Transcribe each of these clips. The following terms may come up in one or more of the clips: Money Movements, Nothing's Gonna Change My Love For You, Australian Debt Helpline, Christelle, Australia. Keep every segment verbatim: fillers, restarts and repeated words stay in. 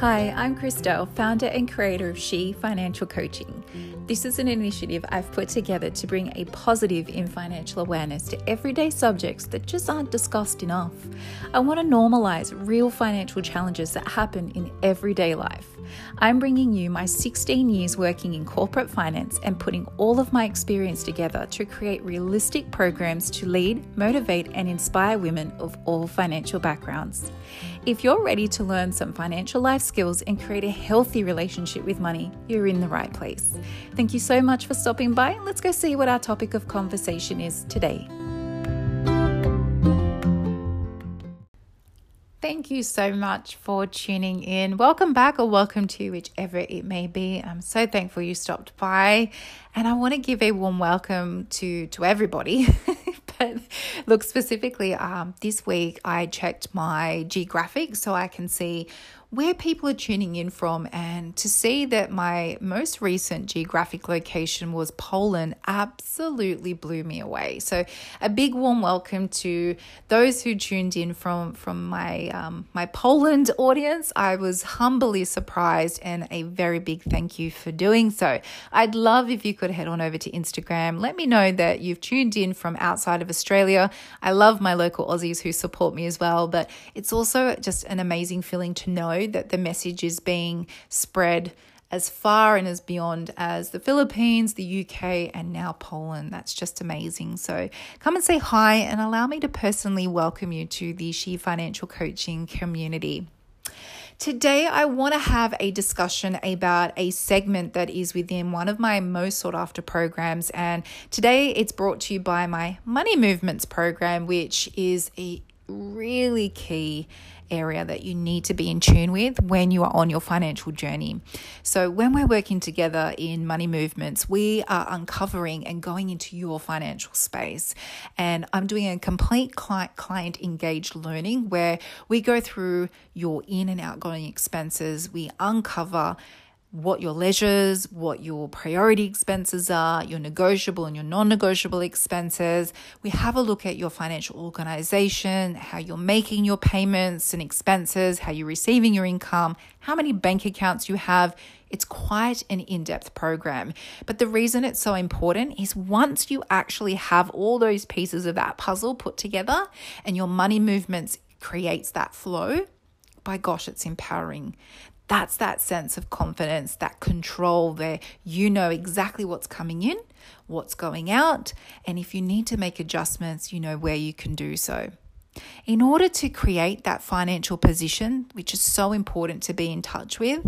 Hi, I'm Christelle, founder and creator of S H E Financial Coaching. This is an initiative I've put together to bring a positive in financial awareness to everyday subjects that just aren't discussed enough. I want to normalize real financial challenges that happen in everyday life. I'm bringing you my sixteen years working in corporate finance and putting all of my experience together to create realistic programs to lead, motivate, and inspire women of all financial backgrounds. If you're ready to learn some financial life skills and create a healthy relationship with money, you're in the right place. Thank you so much for stopping by. Let's go see what our topic of conversation is today. Thank you so much for tuning in. Welcome back or welcome to whichever it may be. I'm so thankful you stopped by, and I want to give a warm welcome to, to everybody. But look, specifically um, this week I checked my geographic so I can see where people are tuning in from, and to see that my most recent geographic location was Poland absolutely blew me away. So a big warm welcome to those who tuned in from, from my, um, my Poland audience. I was humbly surprised, and a very big thank you for doing so. I'd love if you could head on over to Instagram. Let me know that you've tuned in from outside of Australia. I love my local Aussies who support me as well, but it's also just an amazing feeling to know that the message is being spread as far and as beyond as the Philippines, the U K, and now Poland. That's just amazing. So come and say hi, and allow me to personally welcome you to the S H E Financial Coaching community. Today, I want to have a discussion about a segment that is within one of my most sought after programs. And today it's brought to you by my Money Movements program, which is a really key area that you need to be in tune with when you are on your financial journey. So when we're working together in Money Movements, we are uncovering and going into your financial space. And I'm doing a complete client, client engaged learning where we go through your in and outgoing expenses. We uncover what your leisures, what your priority expenses are, your negotiable and your non-negotiable expenses. We have a look at your financial organization, how you're making your payments and expenses, how you're receiving your income, how many bank accounts you have. It's quite an in-depth program. But the reason it's so important is once you actually have all those pieces of that puzzle put together and your Money Movements creates that flow, by gosh, it's empowering. That's that sense of confidence, that control there. You know exactly what's coming in, what's going out, and if you need to make adjustments, you know where you can do so. In order to create that financial position, which is so important to be in touch with,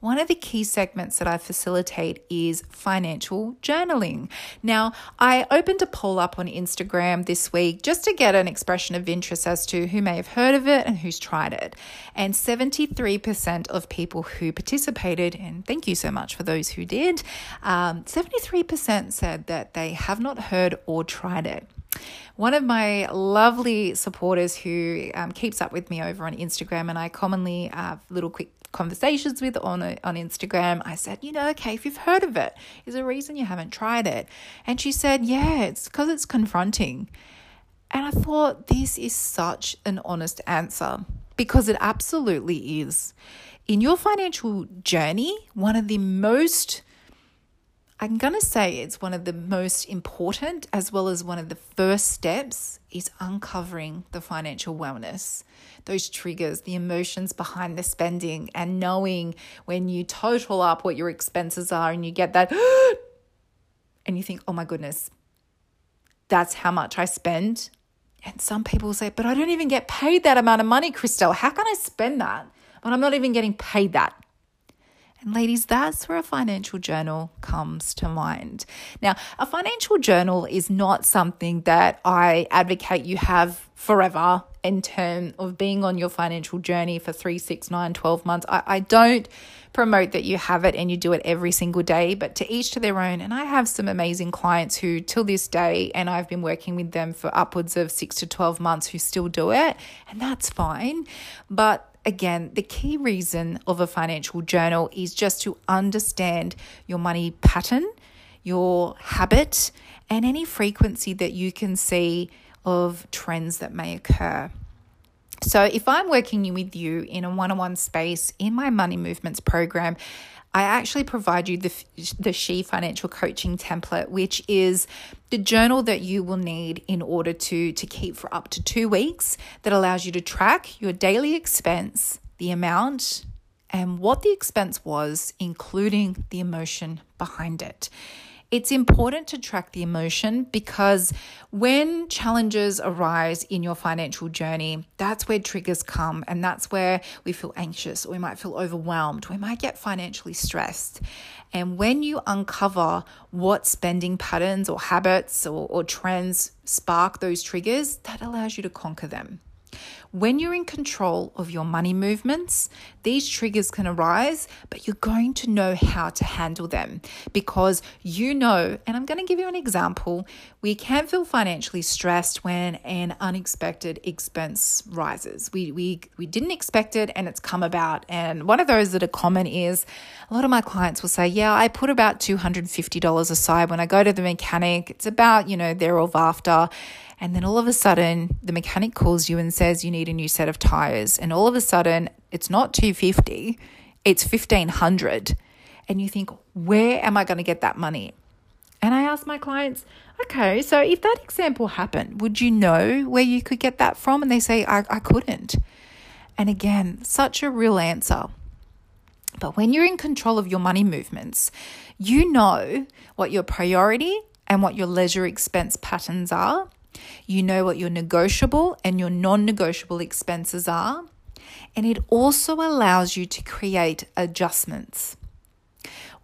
one of the key segments that I facilitate is financial journaling. Now, I opened a poll up on Instagram this week just to get an expression of interest as to who may have heard of it and who's tried it. And seventy-three percent of people who participated, and thank you so much for those who did, um, seventy-three percent said that they have not heard or tried it. One of my lovely supporters who um, keeps up with me over on Instagram, and I commonly have little quick conversations with on a, on Instagram, I said, you know, okay, if you've heard of it, is there a reason you haven't tried it? And she said, yeah, it's because it's confronting. And I thought, this is such an honest answer, because it absolutely is. In your financial journey, one of the most I'm going to say it's one of the most important, as well as one of the first steps, is uncovering the financial wellness, those triggers, the emotions behind the spending, and knowing when you total up what your expenses are and you get that and you think, oh my goodness, that's how much I spend. And some people say, but I don't even get paid that amount of money, Christelle. How can I spend that when I'm not even getting paid that? And ladies, that's where a financial journal comes to mind. Now, a financial journal is not something that I advocate you have forever in terms of being on your financial journey for three, six, nine, twelve months. I, I don't promote that you have it and you do it every single day, but to each to their own. And I have some amazing clients who till this day, and I've been working with them for upwards of six to twelve months, who still do it, and that's fine. But again, the key reason of a financial journal is just to understand your money pattern, your habit, and any frequency that you can see of trends that may occur. So if I'm working with you in a one-on-one space in my Money Movements program, I actually provide you the, the S H E Financial Coaching template, which is the journal that you will need in order to, to keep for up to two weeks that allows you to track your daily expense, the amount, and what the expense was, including the emotion behind it. It's important to track the emotion because when challenges arise in your financial journey, that's where triggers come, and that's where we feel anxious, or we might feel overwhelmed, we might get financially stressed. And when you uncover what spending patterns or habits or, or trends spark those triggers, that allows you to conquer them. When you're in control of your money movements, these triggers can arise, but you're going to know how to handle them because you know, and I'm going to give you an example, we can feel financially stressed when an unexpected expense rises. We we we didn't expect it and it's come about. And one of those that are common is a lot of my clients will say, yeah, I put about two hundred fifty dollars aside when I go to the mechanic. It's about, you know, they're all after. And then all of a sudden, the mechanic calls you and says you need a new set of tires. And all of a sudden, it's not two hundred fifty dollars, it's fifteen hundred dollars. And you think, where am I going to get that money? And I ask my clients, okay, so if that example happened, would you know where you could get that from? And they say, I, I couldn't. And again, such a real answer. But when you're in control of your money movements, you know what your priority and what your leisure expense patterns are. You know what your negotiable and your non-negotiable expenses are, and it also allows you to create adjustments.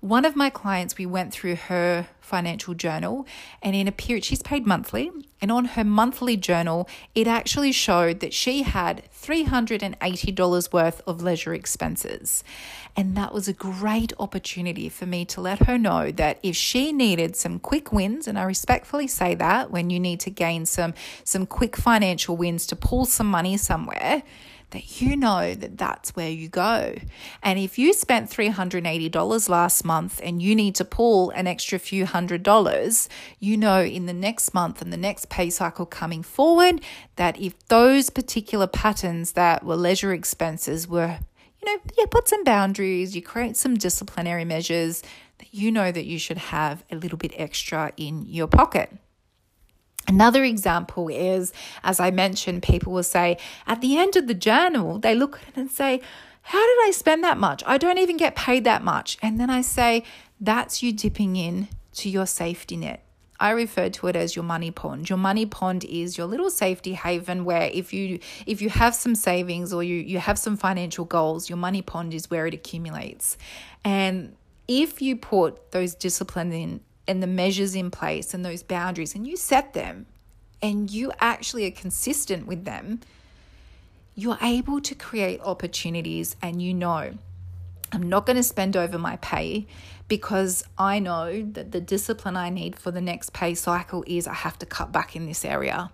One of my clients, we went through her financial journal, and in a period, she's paid monthly, and on her monthly journal, it actually showed that she had three hundred eighty dollars worth of leisure expenses. And that was a great opportunity for me to let her know that if she needed some quick wins, and I respectfully say that when you need to gain some, some quick financial wins to pull some money somewhere, that you know that that's where you go. And if you spent three hundred eighty dollars last month and you need to pull an extra few hundred dollars, you know in the next month and the next pay cycle coming forward that if those particular patterns that were leisure expenses were, you know, you put some boundaries, you create some disciplinary measures, that you know that you should have a little bit extra in your pocket. Another example is, as I mentioned, people will say at the end of the journal, they look at it and say, how did I spend that much? I don't even get paid that much. And then I say, that's you dipping in to your safety net. I refer to it as your money pond. Your money pond is your little safety haven where if you if you have some savings or you, you have some financial goals, your money pond is where it accumulates. And if you put those disciplines in, and the measures in place and those boundaries, and you set them and you actually are consistent with them, you're able to create opportunities and you know, I'm not going to spend over my pay because I know that the discipline I need for the next pay cycle is I have to cut back in this area.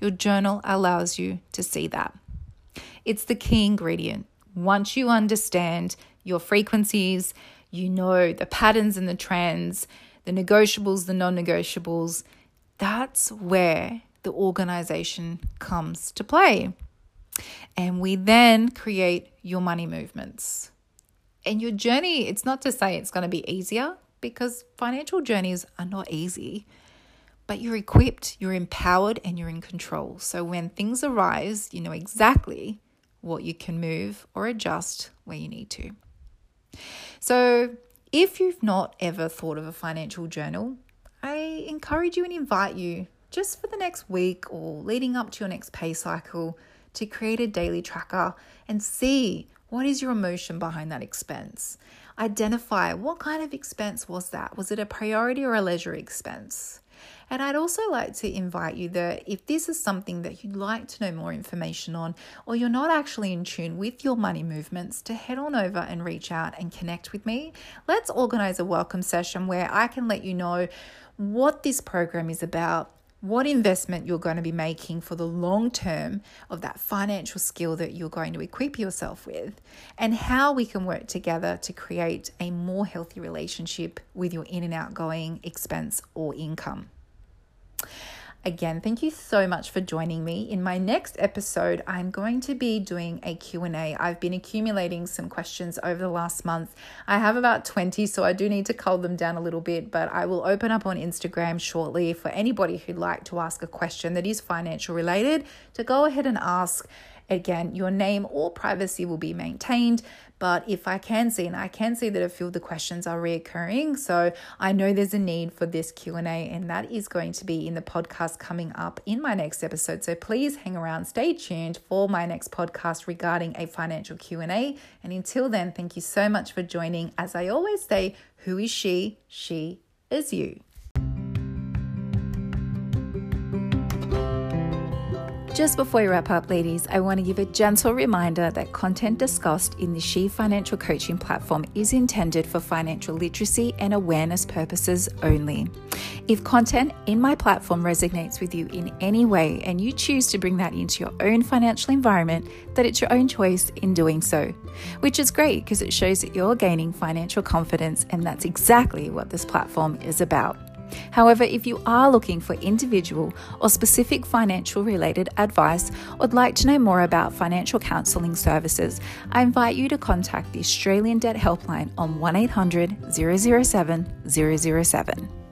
Your journal allows you to see that. It's the key ingredient. Once you understand your frequencies, you know the patterns and the trends, the negotiables, the non-negotiables, that's where the organization comes to play. And we then create your money movements. And your journey, it's not to say it's going to be easier because financial journeys are not easy, but you're equipped, you're empowered, and you're in control. So when things arise, you know exactly what you can move or adjust where you need to. So if you've not ever thought of a financial journal, I encourage you and invite you just for the next week or leading up to your next pay cycle to create a daily tracker and see what is your emotion behind that expense. Identify what kind of expense was that? Was it a priority or a leisure expense? And I'd also like to invite you that if this is something that you'd like to know more information on, or you're not actually in tune with your money movements, to head on over and reach out and connect with me. Let's organize a welcome session where I can let you know what this program is about, what investment you're going to be making for the long term of that financial skill that you're going to equip yourself with, and how we can work together to create a more healthy relationship with your in and outgoing expense or income. Again, thank you so much for joining me. In my next episode, I'm going to be doing a Q and A. I've been accumulating some questions over the last month. I have about twenty, so I do need to cull them down a little bit, but I will open up on Instagram shortly for anybody who'd like to ask a question that is financial related to go ahead and ask. Again, your name or privacy will be maintained, but if I can see, and I can see that a few of the questions are reoccurring, so I know there's a need for this Q and A, and that is going to be in the podcast coming up in my next episode. So please hang around, stay tuned for my next podcast regarding a financial Q and A. And until then, thank you so much for joining. As I always say, who is she? She is you. Just before we wrap up, ladies, I want to give a gentle reminder that content discussed in the S H E Financial Coaching platform is intended for financial literacy and awareness purposes only. If content in my platform resonates with you in any way and you choose to bring that into your own financial environment, that it's your own choice in doing so, which is great because it shows that you're gaining financial confidence, and that's exactly what this platform is about. However, if you are looking for individual or specific financial related advice or would like to know more about financial counselling services, I invite you to contact the Australian Debt Helpline on one eight hundred, zero zero seven, zero zero seven.